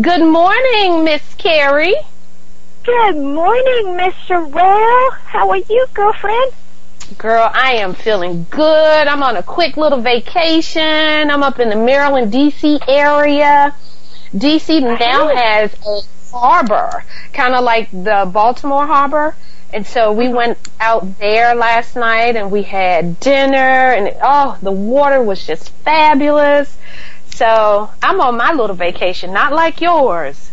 Good morning, Miss Carrie. Good morning, Miss Sherelle. How are you, girlfriend? Girl, I am feeling good. I'm on a quick little vacation. I'm up in the Maryland, D.C. area. D.C. now has a harbor, kind of like the Baltimore harbor. And so we went out there last night and we had dinner and, oh, the water was just fabulous. So I'm on my little vacation, not like yours,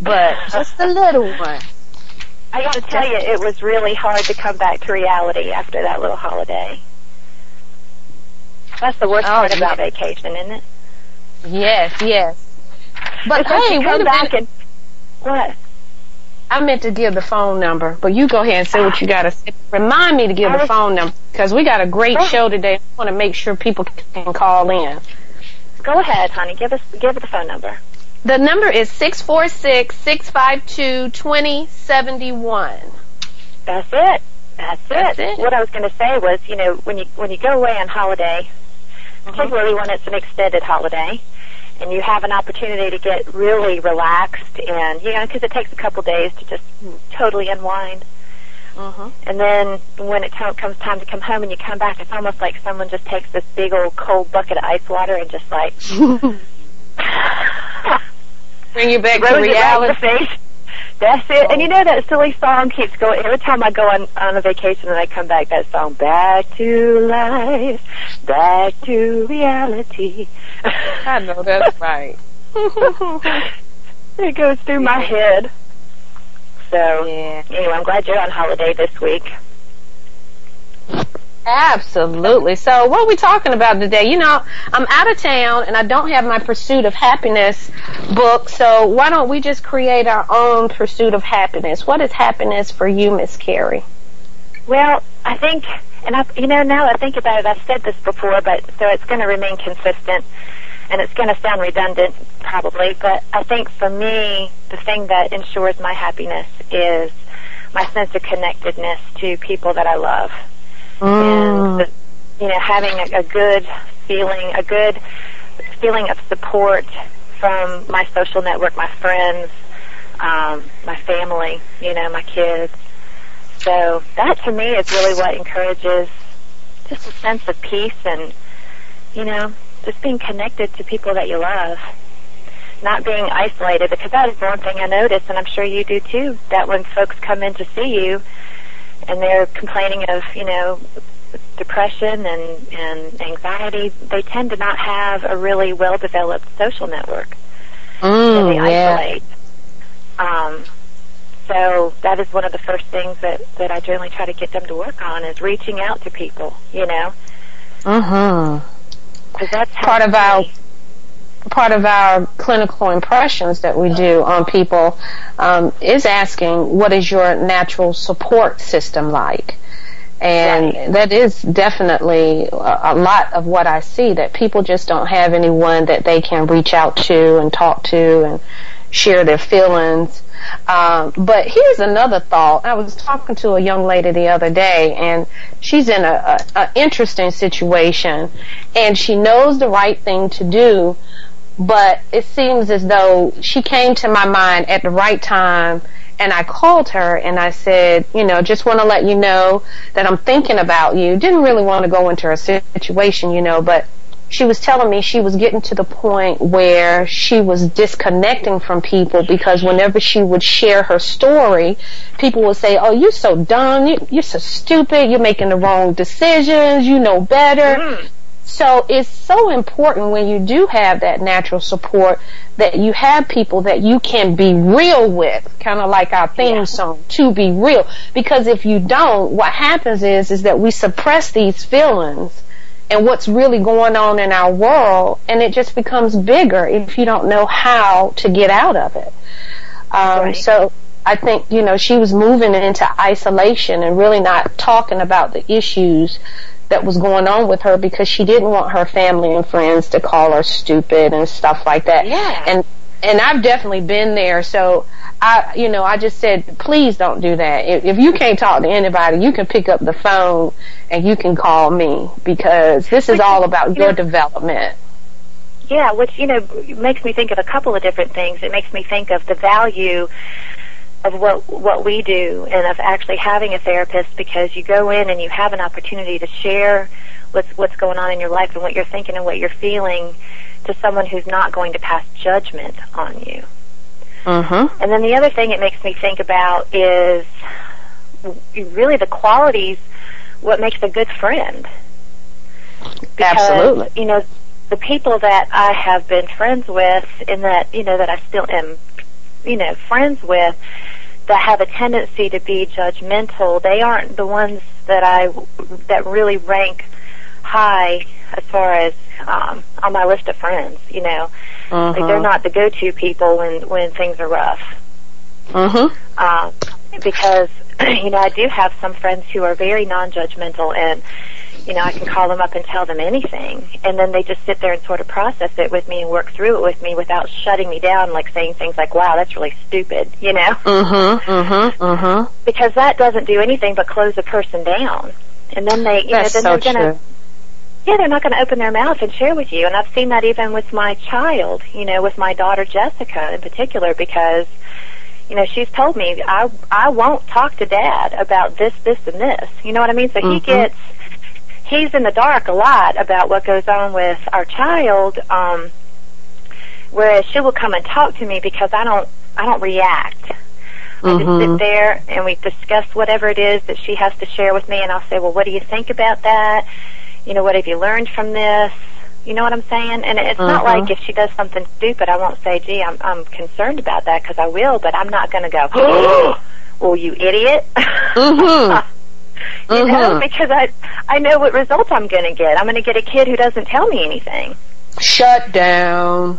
but just a little one. I got to tell you, it was really hard to come back to reality after that little holiday. That's the worst part about vacation, isn't it? Yes, yes. But it's hey, wait a minute. What? I meant to give the phone number, but you go ahead and say what you got to say. Remind me to give the phone number, because we got a great show today. I want to make sure people can call in. Go ahead, honey. Give the phone number. The number is 646-652-2071. That's it. That's it. What I was going to say was, you know, when you go away on holiday, particularly when it's an extended holiday, and you have an opportunity to get really relaxed, and, you know, because it takes a couple days to just totally unwind. And then when it comes time to come home and you come back, it's almost like someone just takes this big old cold bucket of ice water and just like... Bring you back to reality. Back that's it. And you know that silly song keeps going. Every time I go on a vacation and I come back, that song, back to life, back to reality. I know that's right. It goes through my head. So, anyway, I'm glad you're on holiday this week. Absolutely. So what are we talking about today? You know, I'm out of town and I don't have my Pursuit of Happiness book, so why don't we just create our own Pursuit of Happiness? What is happiness for you, Miss Carrie? Well, I think, and now I think about it, I've said this before, but so it's going to remain consistent, and it's going to sound redundant probably, but I think for me, the thing that ensures my happiness is my sense of connectedness to people that I love. And, you know, having a good feeling of support from my social network, my friends, my family, you know, my kids. So that to me is really what encourages just a sense of peace and, you know, just being connected to people that you love. Not being isolated, because that is one thing I notice, and I'm sure you do too, that when folks come in to see you, and they're complaining of, you know, depression and anxiety, they tend to not have a really well-developed social network. They isolate. So that is one of the first things that I generally try to get them to work on is reaching out to people, you know. Because that's part of our clinical impressions that we do on people is asking, what is your natural support system like? And that is definitely a lot of what I see, that people just don't have anyone that they can reach out to and talk to and share their feelings. But here's another thought. I was talking to a young lady the other day, and she's in an interesting situation, and she knows the right thing to do, but it seems as though she came to my mind at the right time, and I called her and I said, you know, just want to let you know that I'm thinking about you. Didn't really want to go into her situation, you know, but she was telling me she was getting to the point where she was disconnecting from people, because whenever she would share her story, people would say, oh, you're so dumb, you're so stupid, you're making the wrong decisions, you know better. So it's so important when you do have that natural support that you have people that you can be real with, kind of like our theme song, to be real. Because if you don't, what happens is that we suppress these feelings and what's really going on in our world, and it just becomes bigger if you don't know how to get out of it. So I think, you know, she was moving into isolation and really not talking about the issues that was going on with her, because she didn't want her family and friends to call her stupid and stuff like that. And I've definitely been there, so I just said, please don't do that. If you can't talk to anybody, you can pick up the phone and you can call me, because this is all about your development. Yeah, which, you know, makes me think of a couple of different things. It makes me think of the value of what we do and of actually having a therapist, because you go in and you have an opportunity to share what's going on in your life and what you're thinking and what you're feeling to someone who's not going to pass judgment on you. Uh-huh. And then the other thing it makes me think about is really the qualities, what makes a good friend. Because, absolutely. You know, the people that I have been friends with and that, you know, that I still am, you know, friends with, that have a tendency to be judgmental, they aren't the ones that really rank high as far as on my list of friends, you know. Uh-huh. Like, they're not the go-to people when things are rough. Uh-huh. Because, you know, I do have some friends who are very non-judgmental, and, you know, I can call them up and tell them anything, and then they just sit there and sort of process it with me and work through it with me without shutting me down, like saying things like, wow, that's really stupid, you know? Mm-hmm, mm-hmm, mm-hmm. Because that doesn't do anything but close a person down. And then they, you that's know, then so they're going to... Yeah, they're not going to open their mouth and share with you. And I've seen that even with my child, you know, with my daughter Jessica in particular, because, you know, she's told me, I won't talk to Dad about this, this, and this. You know what I mean? So mm-hmm. He's in the dark a lot about what goes on with our child, whereas she will come and talk to me because I don't react. I just sit there and we discuss whatever it is that she has to share with me, and I'll say, well, what do you think about that? You know, what have you learned from this? You know what I'm saying? And it's not like if she does something stupid, I won't say, gee, I'm concerned about that, because I will, but I'm not going to go, oh, well, you idiot. You know, because I know what results I'm going to get. I'm going to get a kid who doesn't tell me anything. Shut down.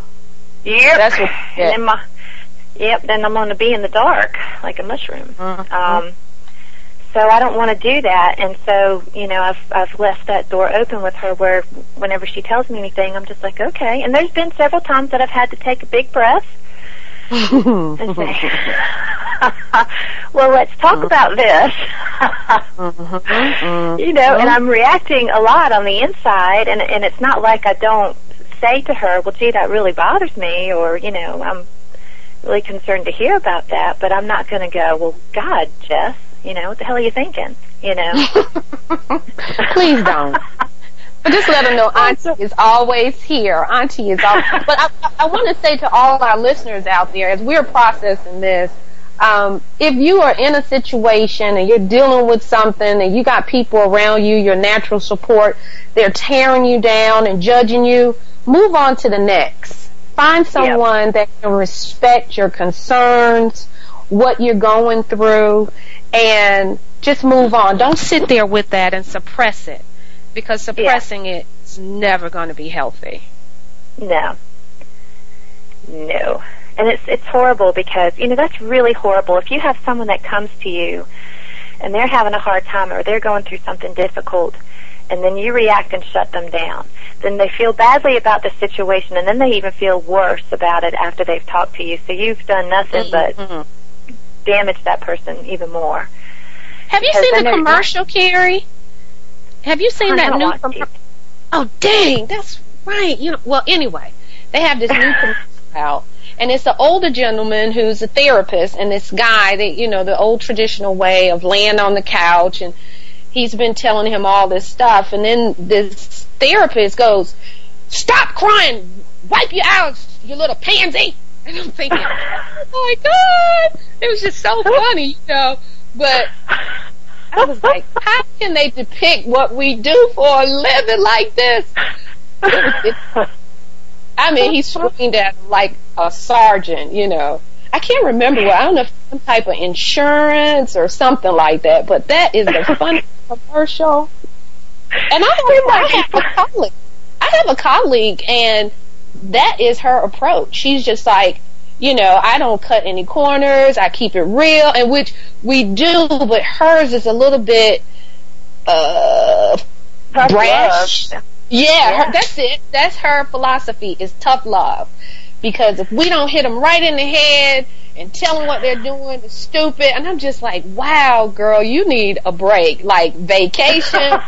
Yep. That's what you get. Then I'm going to be in the dark like a mushroom. So I don't want to do that, and so, you know, I've left that door open with her where whenever she tells me anything, I'm just like, okay. And there's been several times that I've had to take a big breath and say, well, let's talk about this. You know, and I'm reacting a lot on the inside, and it's not like I don't say to her, well, gee, that really bothers me, or, you know, I'm really concerned to hear about that, but I'm not going to go, well, God, Jess, you know, what the hell are you thinking? You know? Please don't. But just let them know Auntie is always here. Auntie is always here. But I want to say to all our listeners out there, as we're processing this, if you are in a situation and you're dealing with something and you got people around you, your natural support, they're tearing you down and judging you, move on to the next. Find someone that can respect your concerns, what you're going through, and just move on. Don't sit there with that and suppress it, because suppressing it is never going to be healthy. No. And it's horrible, because, you know, that's really horrible. If you have someone that comes to you and they're having a hard time or they're going through something difficult, and then you react and shut them down, then they feel badly about the situation, and then they even feel worse about it after they've talked to you. So you've done nothing but damage that person even more. Have you seen the commercial, Carrie? Have you seen that new commercial? Oh, dang, that's right. You know, well, anyway, they have this new commercial out, and it's the older gentleman who's a therapist, and this guy, that, you know, the old traditional way of laying on the couch, and he's been telling him all this stuff, and then this therapist goes, "Stop crying, wipe your eyes, you little pansy." And I'm thinking, oh my God, it was just so funny, you know. But I was like, how can they depict what we do for a living like this? I mean, he screamed at him like a sergeant, you know. I can't remember what, I don't know if some type of insurance or something like that, but that is the funniest commercial. And I have a colleague, and that is her approach. She's just like, you know, I don't cut any corners, I keep it real, and which we do, but hers is a little bit brash. Yeah. That's it. That's her philosophy, is tough love. Because if we don't hit them right in the head and tell them what they're doing is stupid, and I'm just like, wow, girl, you need a break, like vacation,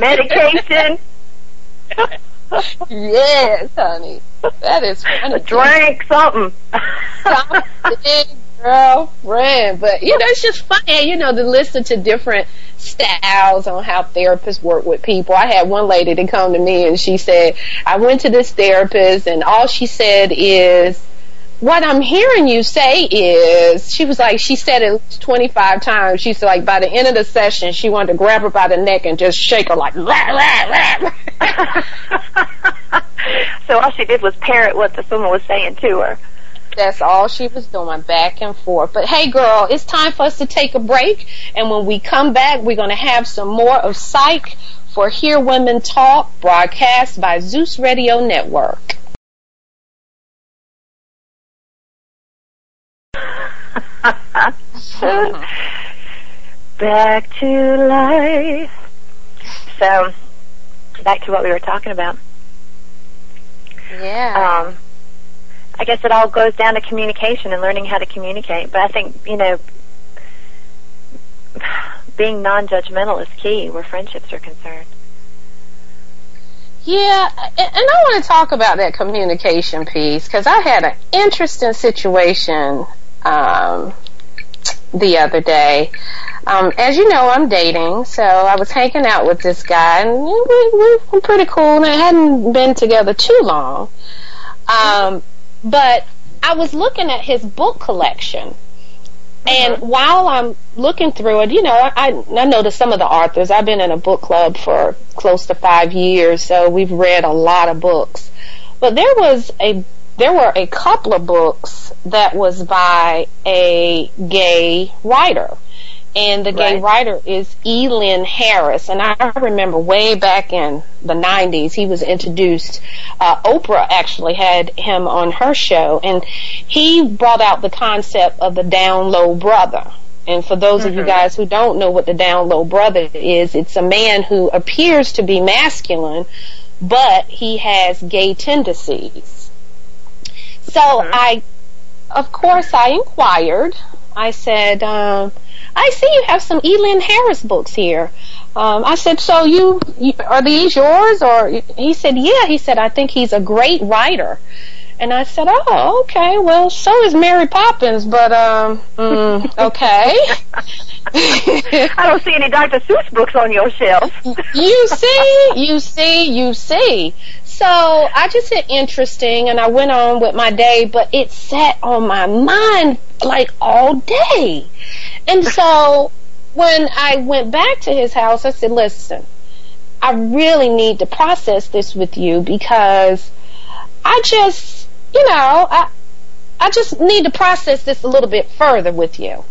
medication. Yes, honey. That is funny. Drink something. Something, girlfriend. But, you know, it's just funny, you know, to listen to different styles on how therapists work with people. I had one lady that come to me and she said, I went to this therapist and all she said is, what I'm hearing you say is, she was like, she said it 25 times. She's like, by the end of the session, she wanted to grab her by the neck and just shake her like, rah, rah, rah. So all she did was parrot what the woman was saying to her. That's all she was doing, back and forth. But hey, girl, it's time for us to take a break. And when we come back, we're going to have some more of Psych for Hear Women Talk, broadcast by Zeus Radio Network. Back to life. So, back to what we were talking about. Yeah. I guess it all goes down to communication and learning how to communicate. But I think, you know, being non-judgmental is key where friendships are concerned. Yeah, and I want to talk about that communication piece because I had an interesting situation the other day. As you know, I'm dating, so I was hanging out with this guy, and we were pretty cool, and I hadn't been together too long. But I was looking at his book collection, and while I'm looking through it, you know, I noticed some of the authors. I've been in a book club for close to 5 years, so we've read a lot of books. But there were a couple of books that was by a gay writer. And the gay writer is E. Lynn Harris. And I remember way back in the 90s, he was introduced. Oprah actually had him on her show. And he brought out the concept of the down low brother. And for those of you guys who don't know what the down low brother is, it's a man who appears to be masculine, but he has gay tendencies. So I inquired. I said, I see you have some E. Lynn Harris books here. I said, so you are these yours? Or he said, yeah. He said, I think he's a great writer. And I said, oh, okay. Well, so is Mary Poppins, but okay. I don't see any Dr. Seuss books on your shelf. You see. So I just said interesting, and I went on with my day, but it sat on my mind like all day. And so when I went back to his house, I said, listen, I really need to process this with you because I just, you know, I just need to process this a little bit further with you.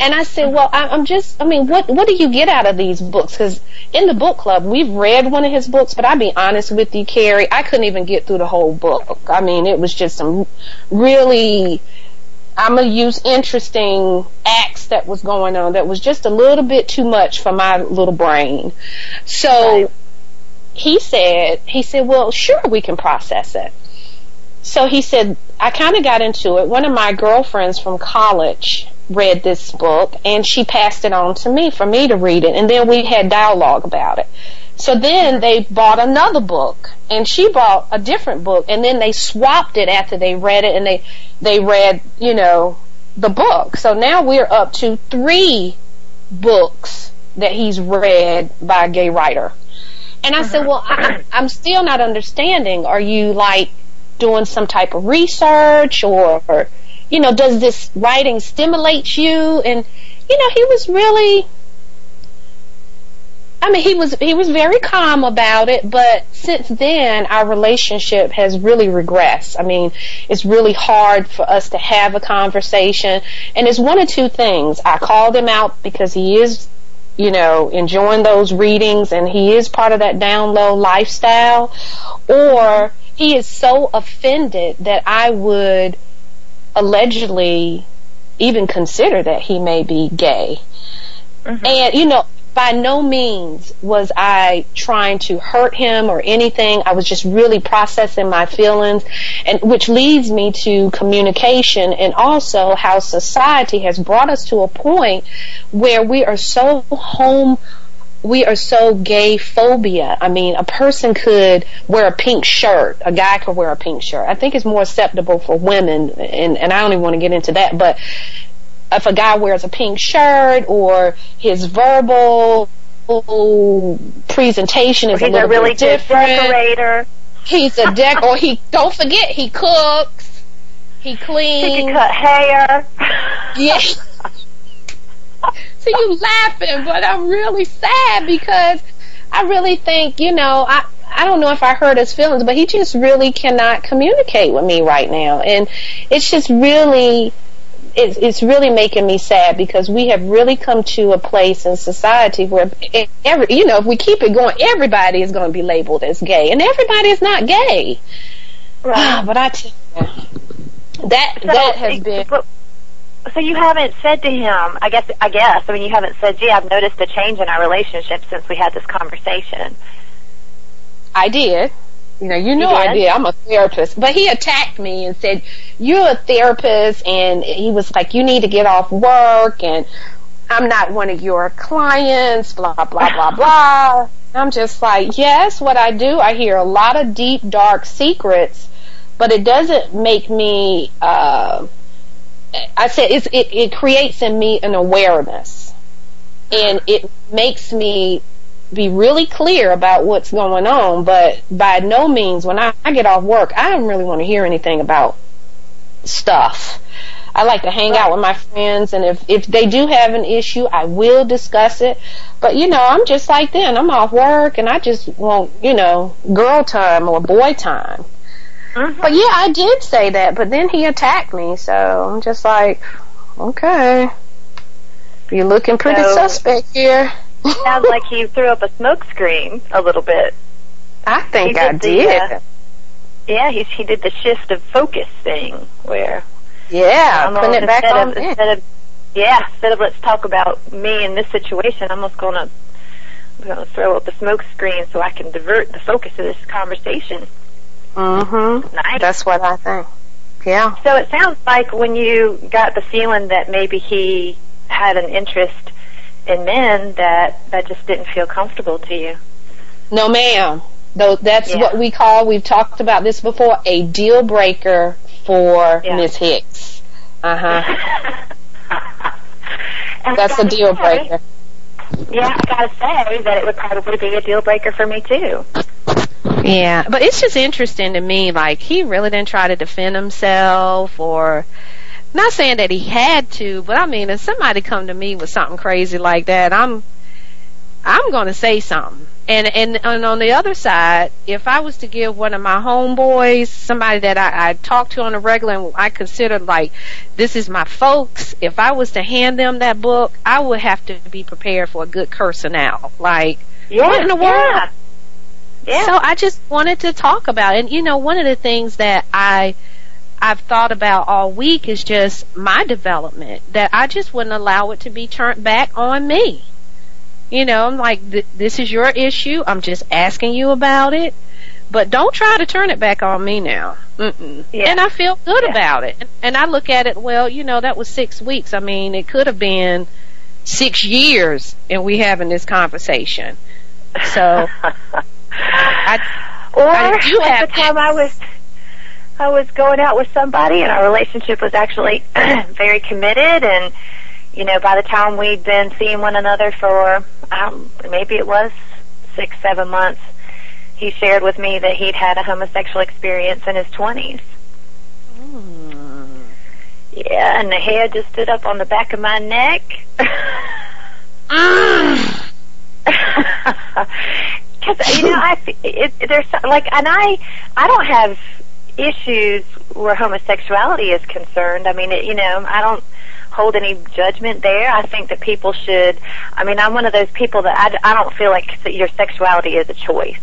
And I said, well, what do you get out of these books? Because in the book club, we've read one of his books, but I'll be honest with you, Carrie, I couldn't even get through the whole book. I mean, it was just some really, I'm going to use interesting acts that was going on that was just a little bit too much for my little brain. So he said, well, sure, we can process it. So he said, I kind of got into it. One of my girlfriends from college read this book, and she passed it on to me for me to read it, and then we had dialogue about it. So then they bought another book, and she bought a different book, and then they swapped it after they read it, and they read, you know, the book. So now we're up to 3 books that he's read by a gay writer. And I said, well, I'm still not understanding. Are you, like, doing some type of research or you know, does this writing stimulate you? And, you know, he was very calm about it, but since then our relationship has really regressed. I mean, it's really hard for us to have a conversation, and it's one of two things. I called him out because he is, you know, enjoying those readings and he is part of that down low lifestyle, or he is so offended that I would allegedly even consider that he may be gay. And, you know, by no means was I trying to hurt him or anything. I was just really processing my feelings, and which leads me to communication and also how society has brought us to a point where we are so home we are so gay phobia. I mean, a person could wear a pink shirt. A guy could wear a pink shirt. I think it's more acceptable for women, and I don't even want to get into that, but if a guy wears a pink shirt or his verbal presentation is a little bit different. He's a really good decorator. He's a or he, don't forget, he cooks. He cleans. He can cut hair. Yes. So you laughing, but I'm really sad because I really think, you know, I don't know if I hurt his feelings, but he just really cannot communicate with me right now. And it's just really, it's really making me sad because we have really come to a place in society where, if we keep it going, everybody is going to be labeled as gay. And everybody is not gay. Right. But I tell you, that has been... So you haven't said to him, I guess. I mean, you haven't said, gee, I've noticed a change in our relationship since we had this conversation. I did. You know I did. I'm a therapist. But he attacked me and said, you're a therapist. And he was like, you need to get off work. And I'm not one of your clients, blah, blah, blah, blah. I'm just like, yes, what I do, I hear a lot of deep, dark secrets. But it doesn't make me... I said it creates in me an awareness, and it makes me be really clear about what's going on, but by no means when I get off work, I don't really want to hear anything about stuff. I like to hang out with my friends, and if they do have an issue, I will discuss it, but I'm just like them. I'm off work, and I just want, girl time or boy time. Mm-hmm. But yeah, I did say that, but then he attacked me, so I'm just like, okay, you're looking pretty suspect here. Sounds like he threw up a smokescreen a little bit. I think I did. He did the shift of focus thing where... Yeah, putting it back on him. Instead of let's talk about me in this situation, I'm just going to throw up a smokescreen so I can divert the focus of this conversation. Mm-hmm. Nice. That's what I think. Yeah. So it sounds like when you got the feeling that maybe he had an interest in men, that just didn't feel comfortable to you. No, ma'am. Though that's what we call, we've talked about this before, a deal breaker for Miss Hicks. That's a deal breaker. Yeah, I gotta say that it would probably be a deal breaker for me too. Yeah, but it's just interesting to me, like, he really didn't try to defend himself, or, not saying that he had to, but I mean, if somebody come to me with something crazy like that, I'm going to say something. And on the other side, if I was to give one of my homeboys, somebody that I talk to on a regular and I consider like, this is my folks, if I was to hand them that book, I would have to be prepared for a good cursing out. Like, what in the world? Yeah. So I just wanted to talk about it. And, one of the things that I've thought about all week is just my development, that I just wouldn't allow it to be turned back on me. I'm like, this is your issue. I'm just asking you about it. But don't try to turn it back on me now. Mm-mm. Yeah. And I feel good about it. And I look at it, well, that was 6 weeks. I mean, it could have been 6 years and we having this conversation. So... I was going out with somebody and our relationship was actually very committed, and by the time we'd been seeing one another for maybe it was 6-7 months, he shared with me that he'd had a homosexual experience in his 20s. Mm. Yeah, and the hair just stood up on the back of my neck. Mm. Because I don't have issues where homosexuality is concerned. I mean, I don't hold any judgment there. I think that people should. I mean, I'm one of those people that I don't feel like that your sexuality is a choice.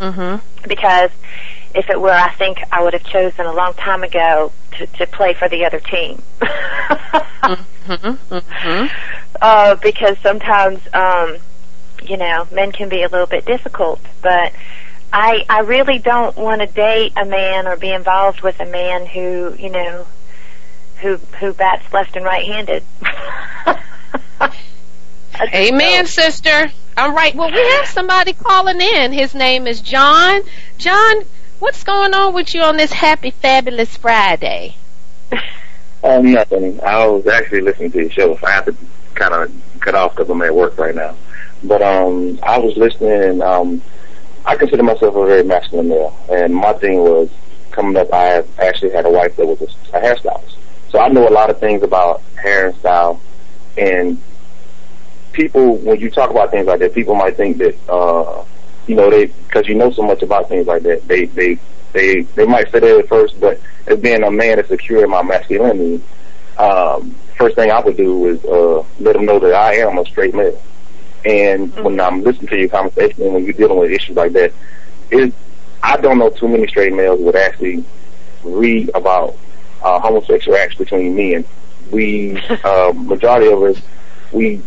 Mm-hmm. Because if it were, I think I would have chosen a long time ago to play for the other team. Mm-hmm. Mm-hmm. Because sometimes. Men can be a little bit difficult, but I really don't want to date a man or be involved with a man who bats left and right handed. Amen, know. Sister. All right. Well, we have somebody calling in. His name is John. John, what's going on with you on this happy, fabulous Friday? Nothing. I was actually listening to your show. I have to kind of cut off because I'm at work right now. But I was listening, and I consider myself a very masculine male. And my thing was, coming up, I actually had a wife that was a hairstylist. So I know a lot of things about hair and style. And people, when you talk about things like that, people might think that, they, because you know so much about things like that, they might say that at first, but as being a man that's secure in my masculinity, first thing I would do is let them know that I am a straight male. And when I'm listening to your conversation and when you're dealing with issues like that, I don't know too many straight males would actually read about homosexual acts between men. We, majority of us, we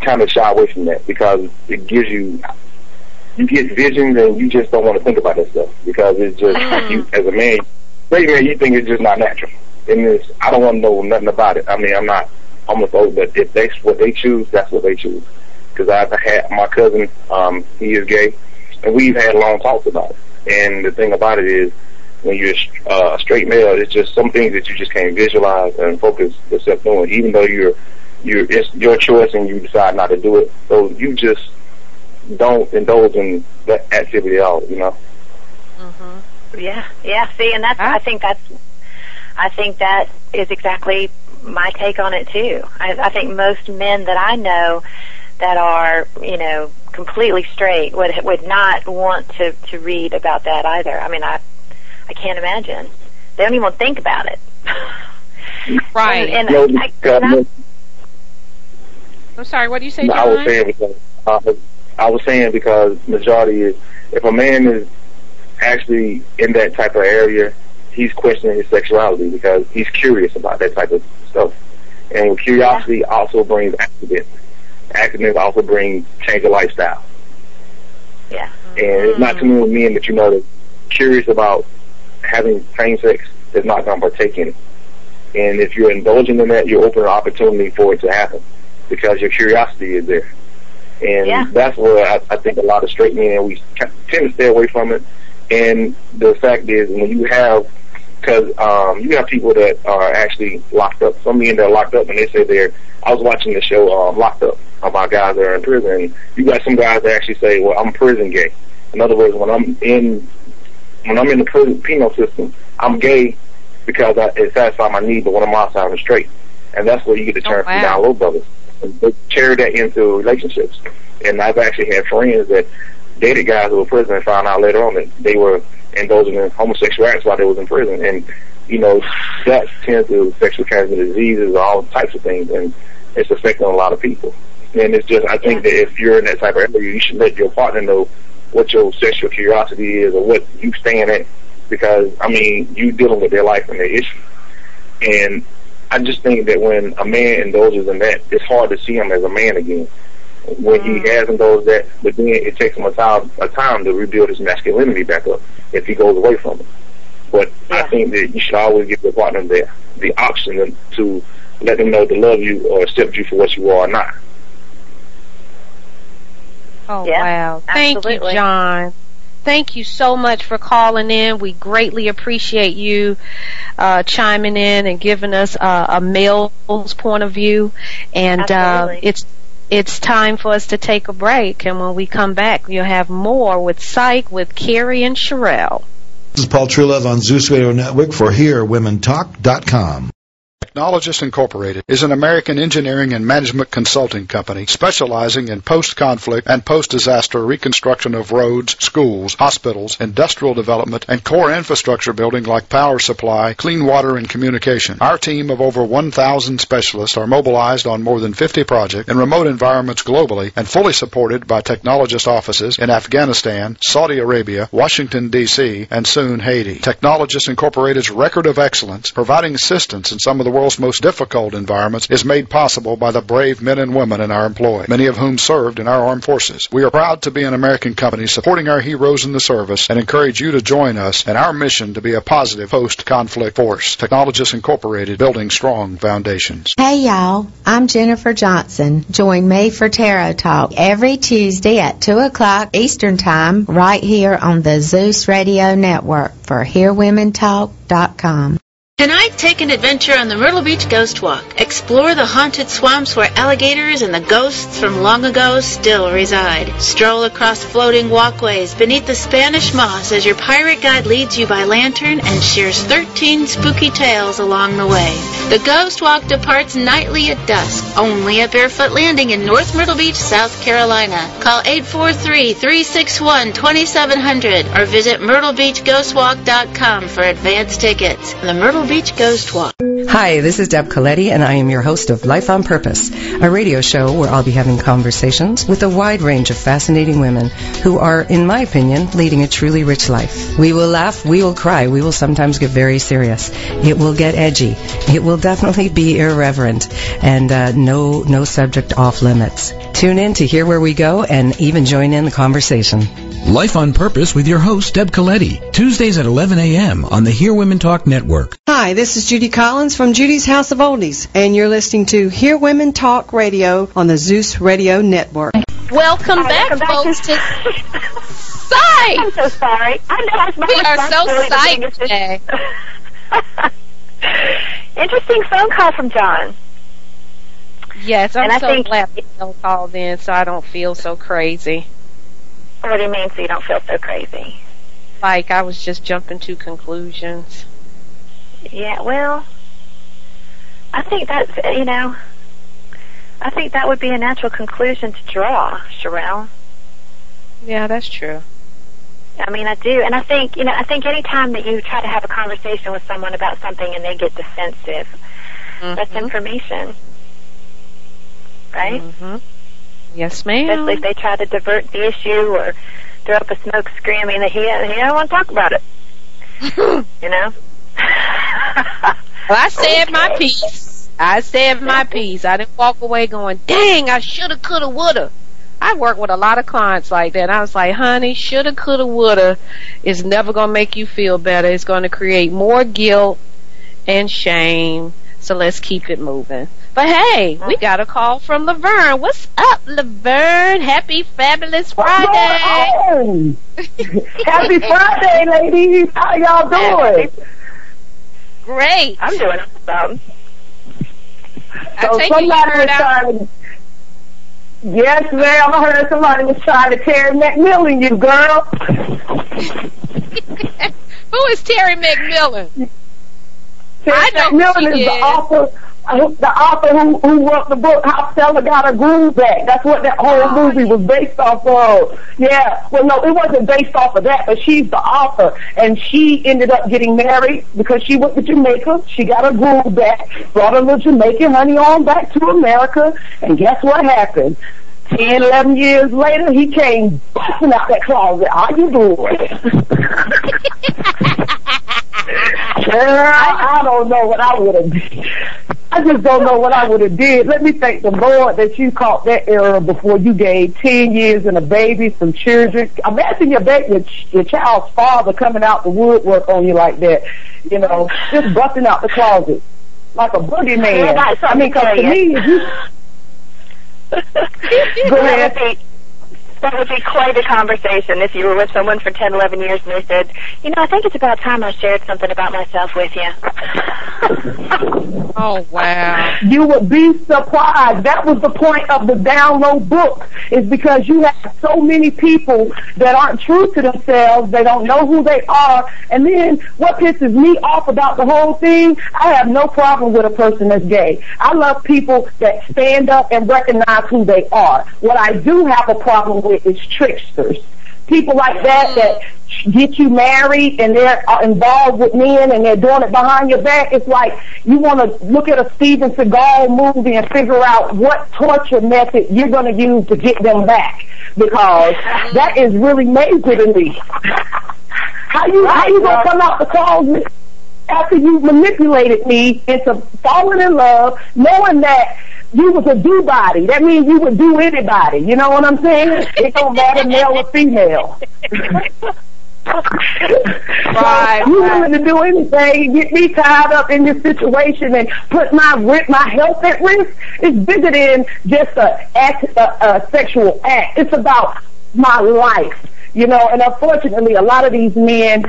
kind of shy away from that because it gives you, you get visions and you just don't want to think about that stuff because it's just, you, as a man, straight man, you think it's just not natural. And it's, I don't want to know nothing about it. I mean, I'm not homophobic, but if that's what they choose, that's what they choose. Because I've had my cousin, he is gay, and we've had long talks about it. And the thing about it is, when you're a straight male, it's just some things that you just can't visualize and focus yourself on, even though it's your choice and you decide not to do it. So you just don't indulge in that activity at all, you know? Mm-hmm. Yeah. See, and that's I think that is exactly my take on it too. I think most men that I know that are, completely straight would not want to read about that either. I mean, I can't imagine. They don't even think about it. Right. And I'm sorry, what do you say, John? I was saying because majority is, if a man is actually in that type of area, he's questioning his sexuality because he's curious about that type of stuff. And curiosity also brings accidents. Accidents also bring change of lifestyle. Yeah. And it's not too many men that you know that curious about having same sex is not going to partake in it. And if you're indulging in that, you're opening an opportunity for it to happen because your curiosity is there. And that's where I think a lot of straight men, we tend to stay away from it. And the fact is, when you have, because you have people that are actually locked up. Some men that are locked up, and they say they're, I was watching the show Locked Up about guys that are in prison. And you got some guys that actually say, well, I'm prison gay. In other words, when I'm in the prison penal system, I'm gay because it satisfies my need, but when I'm outside, I'm straight. And that's where you get to turn from down low brothers. And they carry that into relationships. And I've actually had friends that dated guys who were in prison and found out later on that they were indulging in homosexual acts while they was in prison. And, that tends to sexually transmitted diseases, all types of things, and it's affecting a lot of people. And it's just, I think that if you're in that type of area, you should let your partner know what your sexual curiosity is or what you stand at, because, I mean, you dealing with their life and their issue. And I just think that when a man indulges in that, it's hard to see him as a man again. When he has indulged that, but then it takes him a time to rebuild his masculinity back up if he goes away from it. But I think that you should always give your partner the option to let them know to love you or accept you for what you are or not. Oh, wow. Absolutely. Thank you, John. Thank you so much for calling in. We greatly appreciate you chiming in and giving us a male's point of view. And it's time for us to take a break. And when we come back, you'll have more with Psych with Carrie and Sherelle. This is Paul Trulove on Zeus Radio Network for HearWomenTalk.com. Technologist Incorporated is an American engineering and management consulting company specializing in post-conflict and post-disaster reconstruction of roads, schools, hospitals, industrial development, and core infrastructure building like power supply, clean water, and communication. Our team of over 1,000 specialists are mobilized on more than 50 projects in remote environments globally and fully supported by technologist offices in Afghanistan, Saudi Arabia, Washington, D.C., and soon Haiti. Technologist Incorporated's record of excellence, providing assistance in some of the world's world's most difficult environments is made possible by the brave men and women in our employ, many of whom served in our armed forces. We are proud to be an American company supporting our heroes in the service and encourage you to join us in our mission to be a positive post-conflict force. Technologists Incorporated, building strong foundations. Hey, y'all. I'm Jennifer Johnson. Join me for Tarot Talk every Tuesday at 2 o'clock Eastern Time right here on the Zeus Radio Network for HearWomenTalk.com. Tonight, take an adventure on the Myrtle Beach Ghost Walk. Explore the haunted swamps where alligators and the ghosts from long ago still reside. Stroll across floating walkways beneath the Spanish moss as your pirate guide leads you by lantern and shares 13 spooky tales along the way. The Ghost Walk departs nightly at dusk, only at Barefoot Landing in North Myrtle Beach, South Carolina. Call 843-361-2700 or visit myrtlebeachghostwalk.com for advance tickets. The Myrtle Beach Ghost Walk. Hi, this is Deb Coletti, and I am your host of Life on Purpose, a radio show where I'll be having conversations with a wide range of fascinating women who are, in my opinion, leading a truly rich life. We will laugh, we will cry, we will sometimes get very serious. It will get edgy. It will definitely be irreverent, and no subject off limits. Tune in to hear where we go and even join in the conversation. Life on Purpose with your host, Deb Coletti, Tuesdays at 11 a.m. on the Hear Women Talk Network. Hi, this is Judy Collins from Judy's House of Oldies, and you're listening to Hear Women Talk Radio on the Zeus Radio Network. Welcome back, folks, to Psych! I'm so sorry. I know I was we are so psyched today. Interesting phone call from John. Yes, I'm so glad people called in so I don't feel so crazy. What do you mean, so you don't feel so crazy? Like, I was just jumping to conclusions. Yeah, well, I think that's, you know, I think that would be a natural conclusion to draw, Sherelle. Yeah, that's true. I mean, I do, and I think, you know, I think any time that you try to have a conversation with someone about something and they get defensive, that's information, right? Mm-hmm. Yes, ma'am. Especially if they try to divert the issue or throw up a smoke screen. I mean, he don't want to talk about it. You know? Well, I said my piece. I said my piece. I didn't walk away going, dang, I shoulda, coulda, woulda. I work with a lot of clients like that. And I was like, honey, shoulda, coulda, woulda is never going to make you feel better. It's going to create more guilt and shame. So let's keep it moving. But hey, we got a call from Laverne. What's up, Laverne? Happy fabulous Friday! Happy Friday, ladies. How y'all doing? Great. I'm doing awesome. So somebody was trying to... Yes, ma'am. I heard somebody was trying to Terry McMillan you, girl. Who is Terry McMillan? Terry McMillan is the author. The author who wrote the book, How Stella Got Her Groove Back. That's what that whole movie was based off of. Yeah. Well, no, it wasn't based off of that, but she's the author. And she ended up getting married because she went to Jamaica. She got her groove back, brought her little Jamaican honey on back to America. And guess what happened? 10, 11 years later, he came busting out that closet. How you doing? Girl, I don't know what I would have did. I just don't know what I would have did. Let me thank the Lord that you caught that error before you gave 10 years and a baby, some children. Imagine your child's father coming out the woodwork on you like that, you know, just busting out the closet like a boogeyman. I mean, because to me, go ahead. That would be quite a conversation if you were with someone for 10, 11 years and they said, you know, I think it's about time I shared something about myself with you. Oh, wow. You would be surprised. That was the point of the download book, is because you have so many people that aren't true to themselves. They don't know who they are. And then what pisses me off about the whole thing, I have no problem with a person that's gay. I love people that stand up and recognize who they are. What I do have a problem with is tricksters. People like that get you married and they're involved with men and they're doing it behind your back. It's like you want to look at a Steven Seagal movie and figure out what torture method you're going to use to get them back, because that is really major to me. How you gonna come out the closet? after you manipulated me into falling in love, knowing that you was a do-body. That means you would do anybody. You know what I'm saying? It don't matter male or female. Right, so you're willing to do anything, get me tied up in this situation and put my health at risk. It's bigger than just a sexual act. It's about my life, you know. And unfortunately, a lot of these men,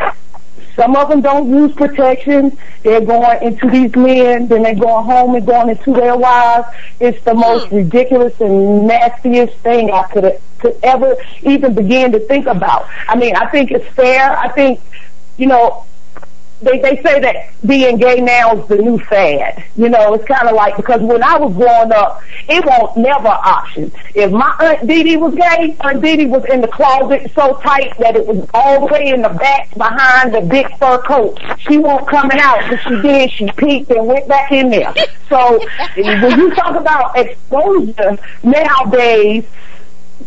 some of them don't use protection. They're going into these men, then they're going home and going into their wives. It's the most ridiculous and nastiest thing I could ever even begin to think about. I mean, I think it's fair. I think, you know, they say that being gay now is the new fad. You know, it's kind of like, because when I was growing up, it was never an option. If my Aunt Dee Dee was gay, Aunt Dee Dee was in the closet so tight that it was all the way in the back behind the big fur coat. She wasn't coming out, but she did. She peeked and went back in there. So when you talk about exposure nowadays,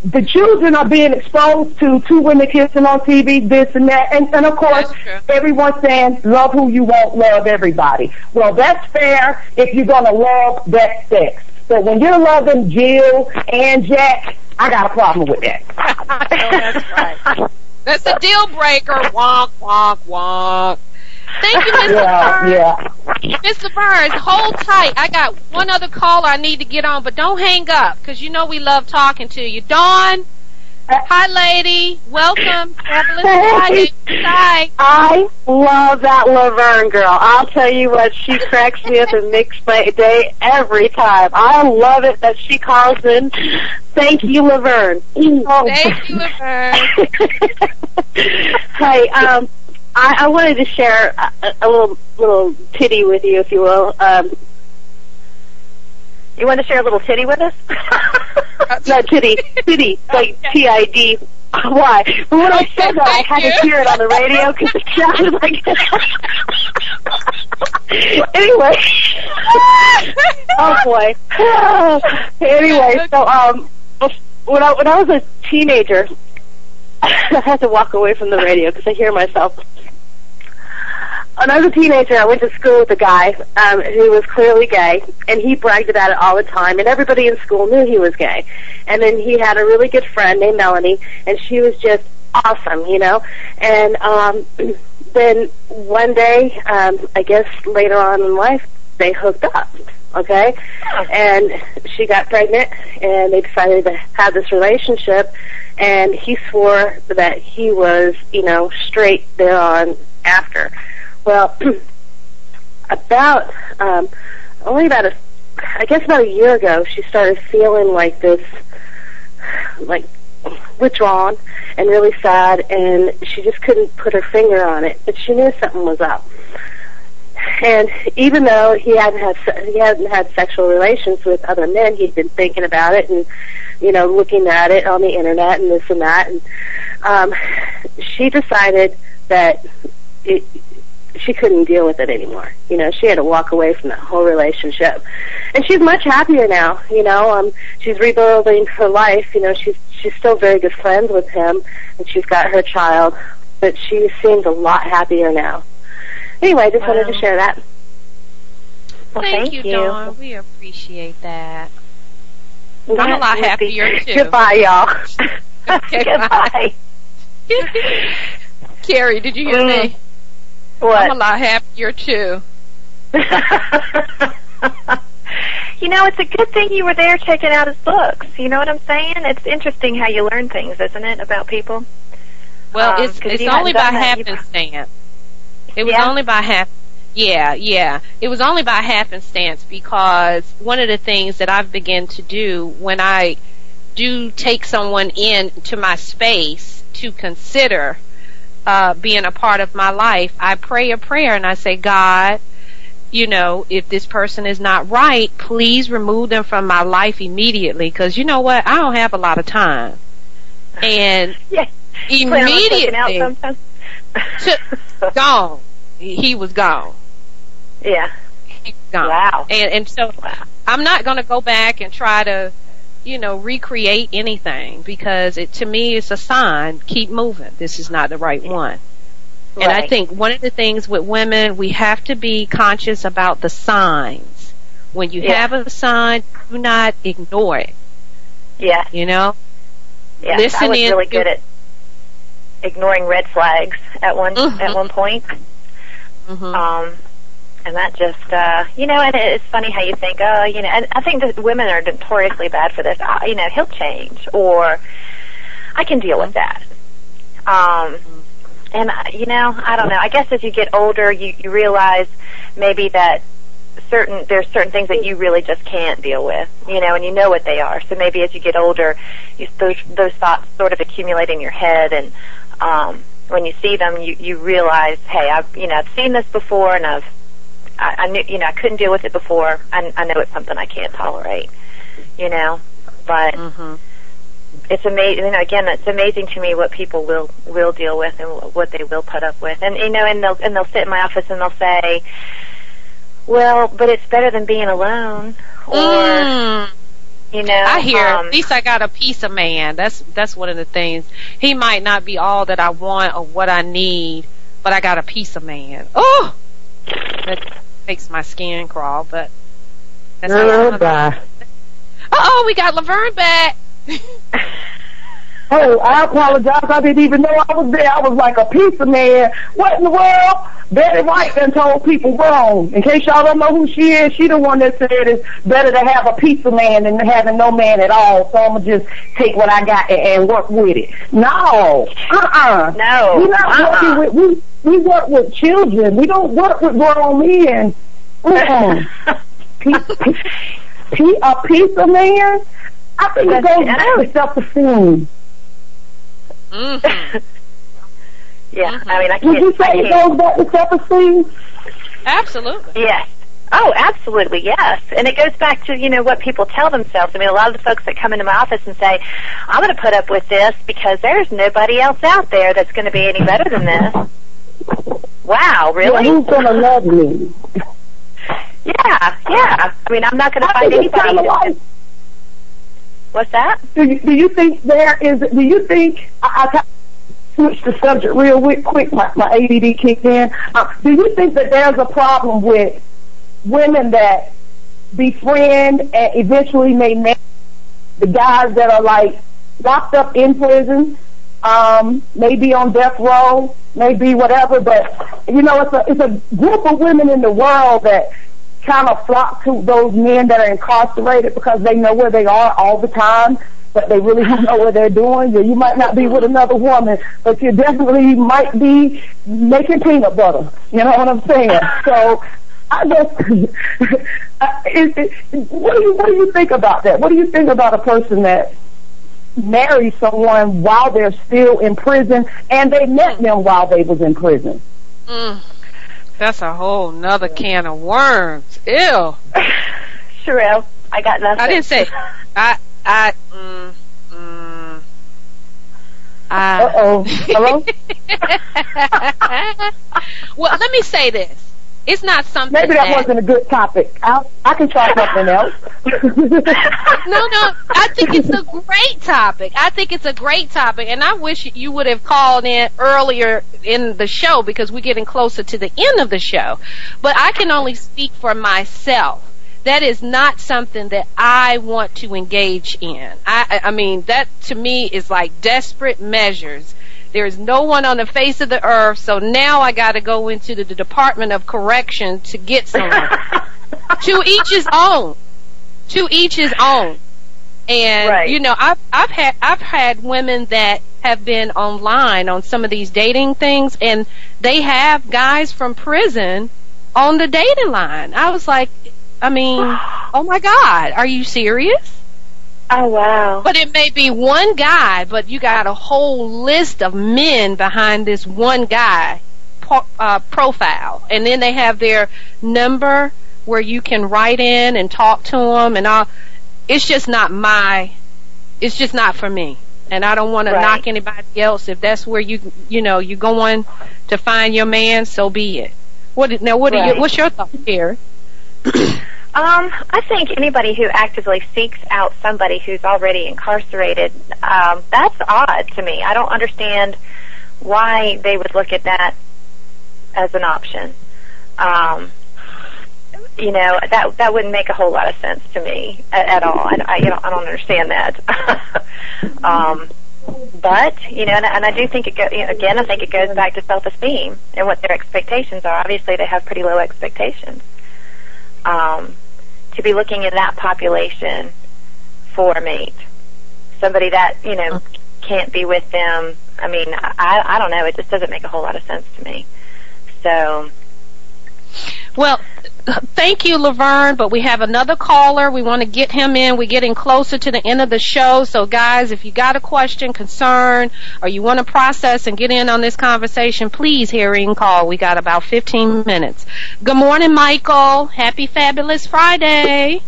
the children are being exposed to two women kissing on TV, this and that, and of course everyone's saying love who you want, love everybody. Well, that's fair if you're going to love that sex, but when you're loving Jill and Jack, I got a problem with that. No, that's right. That's a deal breaker. Wonk, wonk, wonk. Thank you, Mr. Burns. Yeah. Mr. Burns, hold tight. I got one other caller I need to get on, but don't hang up, because you know we love talking to you. Dawn, hi, lady. Welcome. Hi. I love that Laverne girl. I'll tell you what, she cracks me up and makes my day every time. I love it that she calls in. Thank you, Laverne. Thank you, Laverne. Hi, I wanted to share a little titty with you, if you will. You want to share a little titty with us? No, titty, like T-I-D. Why? But when I said that, I had to hear it on the radio because it sounded like that. Anyway. Oh, boy. Anyway, so when I was a teenager, I had to walk away from the radio because I hear myself. When I was a teenager, I went to school with a guy who was clearly gay, and he bragged about it all the time, and everybody in school knew he was gay. And then he had a really good friend named Melanie, and she was just awesome, you know. And then one day, I guess later on in life, they hooked up, okay? And she got pregnant, and they decided to have this relationship. And he swore that he was, you know, straight there on after. Well, about a year ago, she started feeling like this, like withdrawn and really sad, and she just couldn't put her finger on it, but she knew something was up. And even though he hadn't had sexual relations with other men, he'd been thinking about it and, you know, looking at it on the internet and this and that. And she decided that she couldn't deal with it anymore. You know, she had to walk away from that whole relationship. And she's much happier now. You know, she's rebuilding her life. You know, she's still very good friends with him, and she's got her child. But she seems a lot happier now. Anyway, I just wanted to share that. Well, thank you, Dawn. We appreciate that. I'm a lot happier, too. Goodbye, y'all. Okay, goodbye. Carrie, did you hear me? What? I'm a lot happier, too. You know, it's a good thing you were there checking out his books. You know what I'm saying? It's interesting how you learn things, isn't it, about people? Well, it's only by happenstance. It was only by It was only by happenstance, because one of the things that I've begun to do when I do take someone into my space to consider being a part of my life, I pray a prayer and I say, God, you know, if this person is not right, please remove them from my life immediately, because you know what? I don't have a lot of time. And immediately... Gone. He was gone. Yeah. He was gone. Wow. And so I'm not going to go back and try to, you know, recreate anything, because to me it's a sign. Keep moving. This is not the right one. Right. And I think one of the things with women, we have to be conscious about the signs. When you have a sign, do not ignore it. Yeah. You know? Yeah, I was really good at ignoring red flags at one point. Mm-hmm. And that just, you know, and it's funny how you think, oh, you know, and I think that women are notoriously bad for this. You know, he'll change, or I can deal with that. And, you know, I don't know. I guess as you get older, you realize maybe that there's certain things that you really just can't deal with, you know, and you know what they are. So maybe as you get older, those thoughts sort of accumulate in your head, and when you see them, you realize, hey, I've seen this before, and I knew, you know, I couldn't deal with it before. I know it's something I can't tolerate, you know. But it's amazing. You know, again, it's amazing to me what people will deal with and what they will put up with. And you know, and they'll sit in my office and they'll say, well, but it's better than being alone. Or you know, I hear at least I got a piece of man. That's one of the things. He might not be all that I want or what I need, but I got a piece of man. Oh, that makes my skin crawl. But that's we got Laverne back. Oh, I apologize. I didn't even know I was there. I was like a pizza man. What in the world? Betty White done told people wrong. In case y'all don't know who she is, she the one that said it's better to have a pizza man than having no man at all. So I'm going to just take what I got and work with it. No. No. We're not working with, we work with children. We don't work with grown men. A pizza man? I think it goes back to self-esteem. Mm-hmm. Yeah, I mean, I can't. Would you say it goes back to self-esteem? Absolutely. Yes. Oh, absolutely, yes. And it goes back to, you know, what people tell themselves. I mean, a lot of the folks that come into my office and say, I'm going to put up with this because there's nobody else out there that's going to be any better than this. Wow, really? Yeah, who's going to love me? Yeah. I mean, I'm not going to find anybody. What's that? Do you think there is? Do you think I switch the subject real quick? My ADD kicked in. Do you think that there's a problem with women that befriend and eventually may marry the guys that are like locked up in prison, maybe on death row, maybe whatever? But you know, it's a group of women in the world that kind of flock to those men that are incarcerated because they know where they are all the time, but they really don't know what they're doing. You might not be with another woman, but you definitely might be making peanut butter. You know what I'm saying? So I just, what do you think about that? What do you think about a person that marries someone while they're still in prison and they met them while they was in prison? That's a whole nother can of worms. Ew. Sherelle, I got nothing. I didn't say. Hello? Well, let me say this. It's not something. Maybe that wasn't a good topic. I can try something else. No. I think it's a great topic. And I wish you would have called in earlier in the show because we're getting closer to the end of the show. But I can only speak for myself. That is not something that I want to engage in. I mean, that to me is like desperate measures. There is no one on the face of the earth, so now I got to go into the Department of Correction to get someone. To each his own. And you know, I've had women that have been online on some of these dating things, and they have guys from prison on the dating line. I was like, I mean, oh my God, are you serious? Oh, wow. But it may be one guy, but you got a whole list of men behind this one guy profile. And then they have their number where you can write in and talk to them. And all. It's just not for me. And I don't want to knock anybody else. If that's where you're going to find your man, so be it. What's your thought here? I think anybody who actively seeks out somebody who's already incarcerated, that's odd to me. I don't understand why they would look at that as an option. You know, that wouldn't make a whole lot of sense to me at all. I don't understand that. But, you know, and I do think it I think it goes back to self-esteem and what their expectations are. Obviously, they have pretty low expectations. To be looking at that population for a mate, somebody that, you know, can't be with them. I mean, I don't know. It just doesn't make a whole lot of sense to me. So... Well, thank you, Laverne, but we have another caller. We want to get him in. We're getting closer to the end of the show. So, guys, if you got a question, concern, or you want to process and get in on this conversation, please hurry and call. We got about 15 minutes. Good morning, Michael. Happy Fabulous Friday.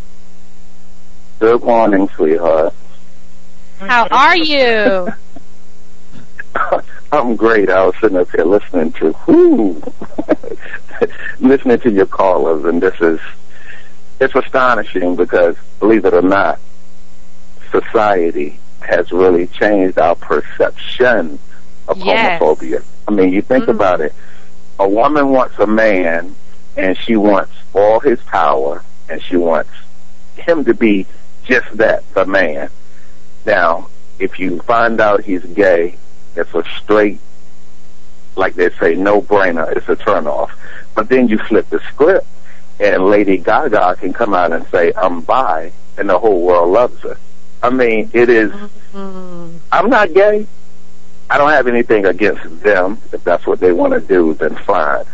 Good morning, sweetheart. How are you? I'm great. I was sitting up here listening to listening to your callers, and it's astonishing because, believe it or not, society has really changed our perception of homophobia. I mean, you think about it. A woman wants a man, and she wants all his power, and she wants him to be just that, the man. Now, if you find out he's gay, it's a straight, like they say, no-brainer. It's a turn-off. But then you flip the script, and Lady Gaga can come out and say, I'm bi, and the whole world loves her. I mean, it is, I'm not gay. I don't have anything against them. If that's what they want to do, then fine.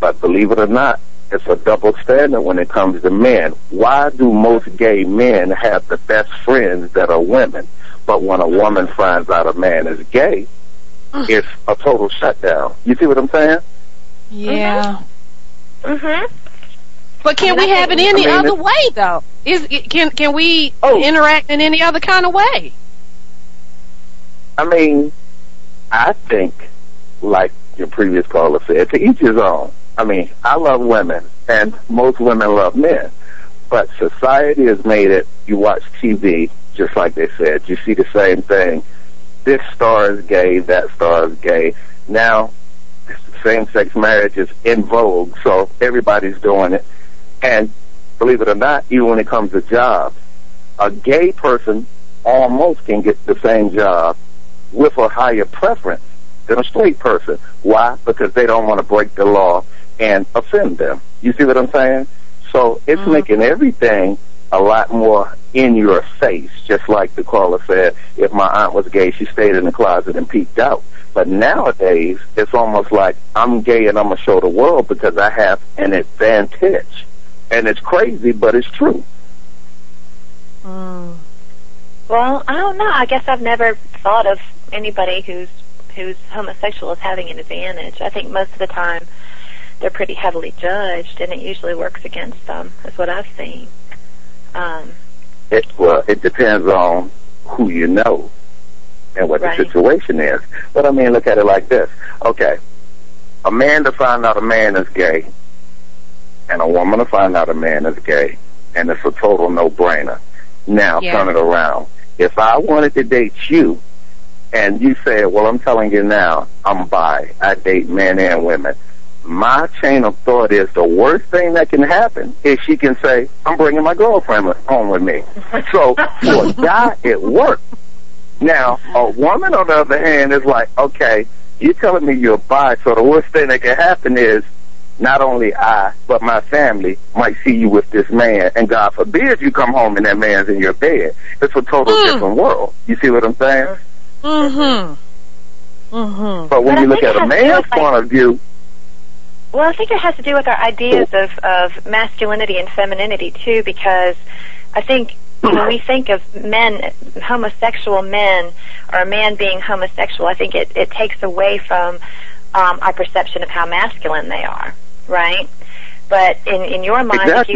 But believe it or not, it's a double standard when it comes to men. Why do most gay men have the best friends that are women? But when a woman finds out a man is gay, it's a total shutdown. You see what I'm saying? Yeah. But can we have it any other way, though? Can we interact in any other kind of way? I mean, I think, like your previous caller said, to each his own. I mean, I love women, and most women love men. But society has made it, you watch TV, just like they said, you see the same thing. This star is gay, that star is gay. Now, same-sex marriage is in vogue, so everybody's doing it. And believe it or not, even when it comes to jobs, a gay person almost can get the same job with a higher preference than a straight person. Why? Because they don't want to break the law and offend them. You see what I'm saying? So it's making everything a lot more in your face. Just like the caller said, if my aunt was gay, she stayed in the closet and peeked out. But nowadays, it's almost like I'm gay and I'm going to show the world because I have an advantage. And it's crazy, but it's true. Well, I don't know. I guess I've never thought of anybody who's homosexual as having an advantage. I think most of the time they're pretty heavily judged, and it usually works against them, is what I've seen. It depends on who you know and what the situation is. But I mean, look at it like this. Okay, a man to find out a man is gay, and a woman to find out a man is gay, and it's a total no-brainer. Now, turn it around. If I wanted to date you, and you said, well, I'm telling you now, I'm bi, I date men and women, my chain of thought is the worst thing that can happen is she can say, I'm bringing my girlfriend home with me. So for a guy, it works. Now, a woman, on the other hand, is like, okay, you're telling me you're bi, so the worst thing that can happen is not only I, but my family might see you with this man, and God forbid you come home and that man's in your bed. It's a total different world. You see what I'm saying? But when you look at a man's point of view, well, I think it has to do with our ideas of masculinity and femininity, too, because I think when we think of men, homosexual men, or a man being homosexual, I think it takes away from our perception of how masculine they are, right? But in your mind, if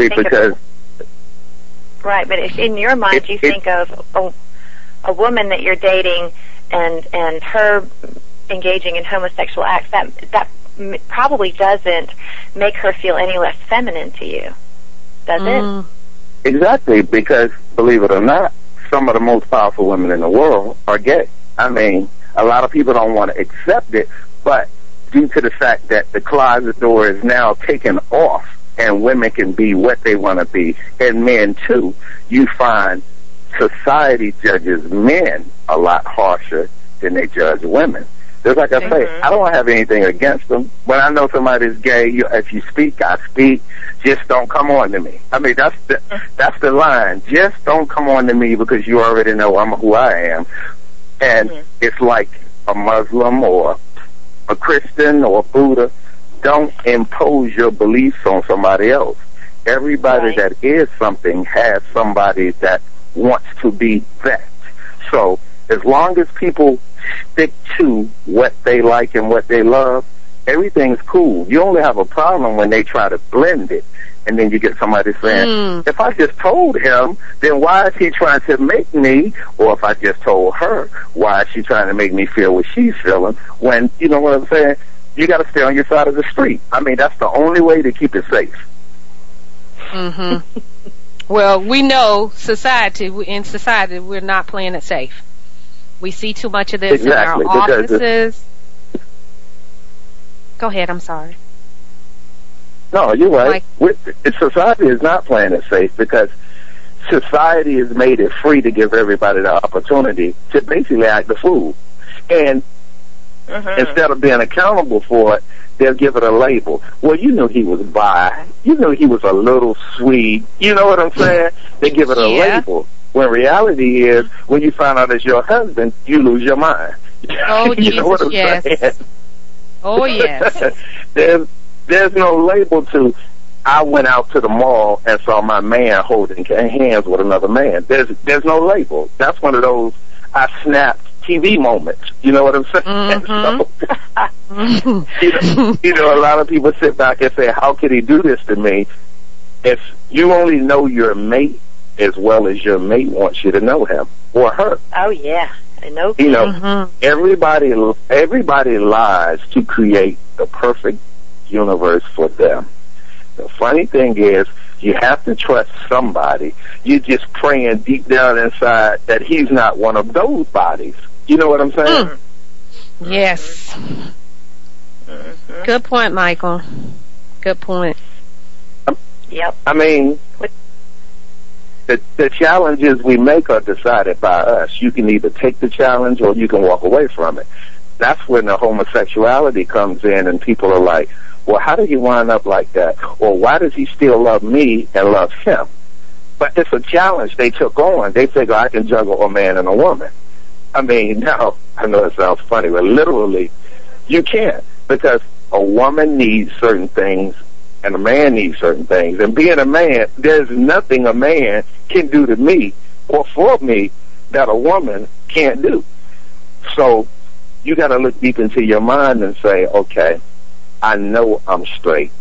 you think of a woman that you're dating and her engaging in homosexual acts, that probably doesn't make her feel any less feminine to you, does it? Exactly, because believe it or not, some of the most powerful women in the world are gay. I mean, a lot of people don't want to accept it, but due to the fact that the closet door is now taken off and women can be what they want to be, and men too, you find society judges men a lot harsher than they judge women. Just like I say, I don't have anything against them. When I know somebody's gay, if you speak, I speak. Just don't come on to me. I mean, that's the line. Just don't come on to me because you already know I'm who I am. And it's like a Muslim or a Christian or a Buddha. Don't impose your beliefs on somebody else. Everybody that is something has somebody that wants to be that. So as long as people stick to what they like and what they love, everything's cool. You only have a problem when they try to blend it, and then you get somebody saying, if I just told him, then why is he trying to make me, or if I just told her, why is she trying to make me feel what she's feeling, when, you know what I'm saying, you got to stay on your side of the street. I mean, that's the only way to keep it safe. Well, we know in society, we're not playing it safe. We see too much of this in our offices. Go ahead, I'm sorry. No, you're right. Society is not playing it safe because society has made it free to give everybody the opportunity to basically act the fool. And instead of being accountable for it, they'll give it a label. Well, you know he was bi. You know he was a little Swede. You know what I'm saying? They give it a label. When reality is, when you find out it's your husband, you lose your mind. Oh, you know what I'm saying? Oh, yes. There's no label to, I went out to the mall and saw my man holding hands with another man. There's no label. That's one of those I snapped TV moments. You know what I'm saying? So, you know, a lot of people sit back and say, how could he do this to me? If you only know your mate as well as your mate wants you to know him or her. Oh, yeah. I know. You know, everybody lies to create the perfect universe for them. The funny thing is, you have to trust somebody. You're just praying deep down inside that he's not one of those bodies. You know what I'm saying? Yes. Good point, Michael. Good point. Yep. I mean, the challenges we make are decided by us. You can either take the challenge or you can walk away from it. That's when the homosexuality comes in and people are like, well, how did he wind up like that? Or why does he still love me and love him? But it's a challenge they took on. They figure I can juggle a man and a woman. I mean, now, I know it sounds funny, but literally, you can't. Because a woman needs certain things and a man needs certain things. And being a man, there's nothing a man can do to me or for me that a woman can't do. So you got to look deep into your mind and say, okay, I know I'm straight.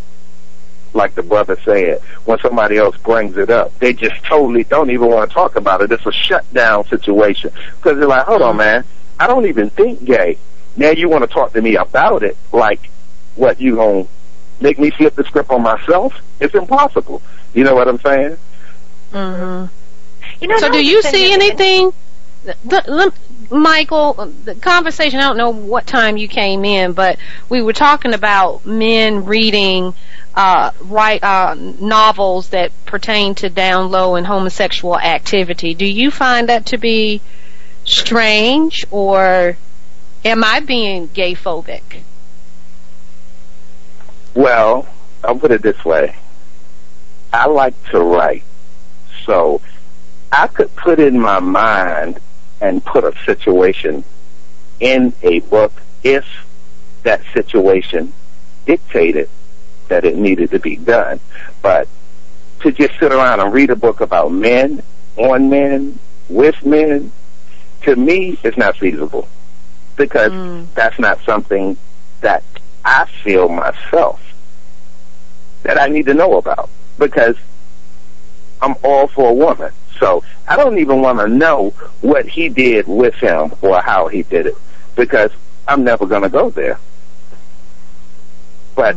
Like the brother said, when somebody else brings it up, they just totally don't even want to talk about it. It's a shutdown situation. Because they're like, hold on, man, I don't even think gay. Now you want to talk to me about it? Like, what, you going to make me flip the script on myself? It's impossible. You know what I'm saying? You know, so do you see anything... Michael, the conversation, I don't know what time you came in, but we were talking about men reading novels that pertain to down low and homosexual activity. Do you find that to be strange, or am I being gay-phobic? Well, I'll put it this way. I like to write, so I could put in my mind and put a situation in a book if that situation dictated that it needed to be done. But to just sit around and read a book about men, on men, with men, to me is not feasible because that's not something that I feel myself that I need to know about because I'm all for a woman. So I don't even want to know what he did with him or how he did it because I'm never going to go there. But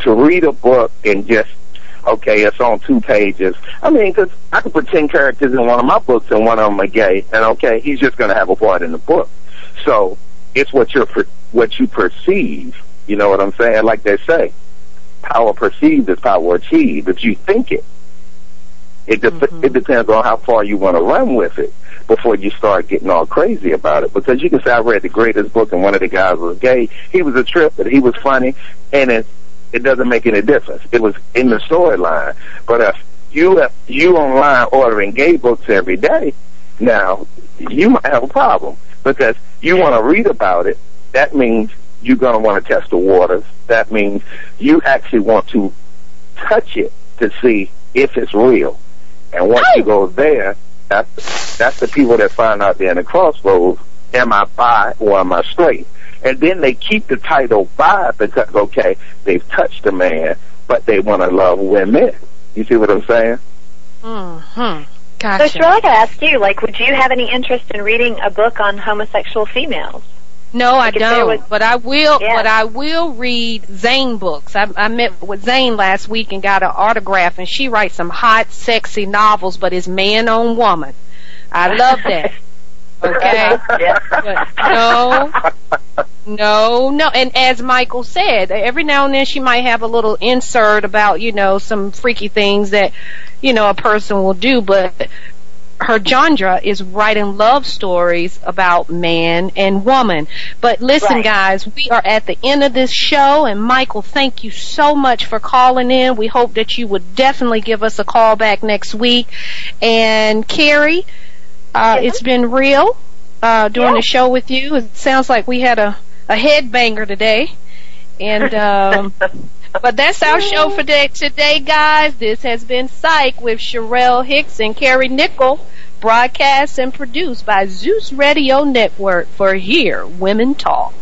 to read a book and just, okay, it's on 2 pages. I mean, because I could put 10 characters in one of my books and one of them are gay, and okay, he's just going to have a part in the book. So it's what you perceive You know what I'm saying? Like they say, power perceived is power achieved. If you think it, it depends on how far you want to run with it before you start getting all crazy about it. Because you can say, I read the greatest book and one of the guys was gay. He was a trip, but he was funny, and it doesn't make any difference. It was in the storyline. But if you online ordering gay books every day, now you might have a problem, because you want to read about it. That means you're going to want to test the waters. That means you actually want to touch it to see if it's real. And once you go there, that's the people that find out they're in the crossroads. Am I bi or am I straight? And then they keep the title bi because, okay, they've touched a man, but they want to love women. You see what I'm saying? Mm-hmm. Gotcha. So, Charlotte, I asked you, like, would you have any interest in reading a book on homosexual females? No, I don't, but I will. Yeah. But I will read Zane books. I met with Zane last week and got her autograph, and she writes some hot, sexy novels, but it's man on woman. I love that. Okay. But no. And as Michael said, every now and then she might have a little insert about, you know, some freaky things that, you know, a person will do, but her genre is writing love stories about man and woman. But listen, guys, we are at the end of this show, and Michael, thank you so much for calling in. We hope that you would definitely give us a call back next week. And Carrie, it's been real doing the show with you. It sounds like we had a head banger today. And but that's our show for today, guys. This has been Psych with Sherelle Hicks and Carrie Nickel, broadcast and produced by Zeus Radio Network for Hear Women Talk.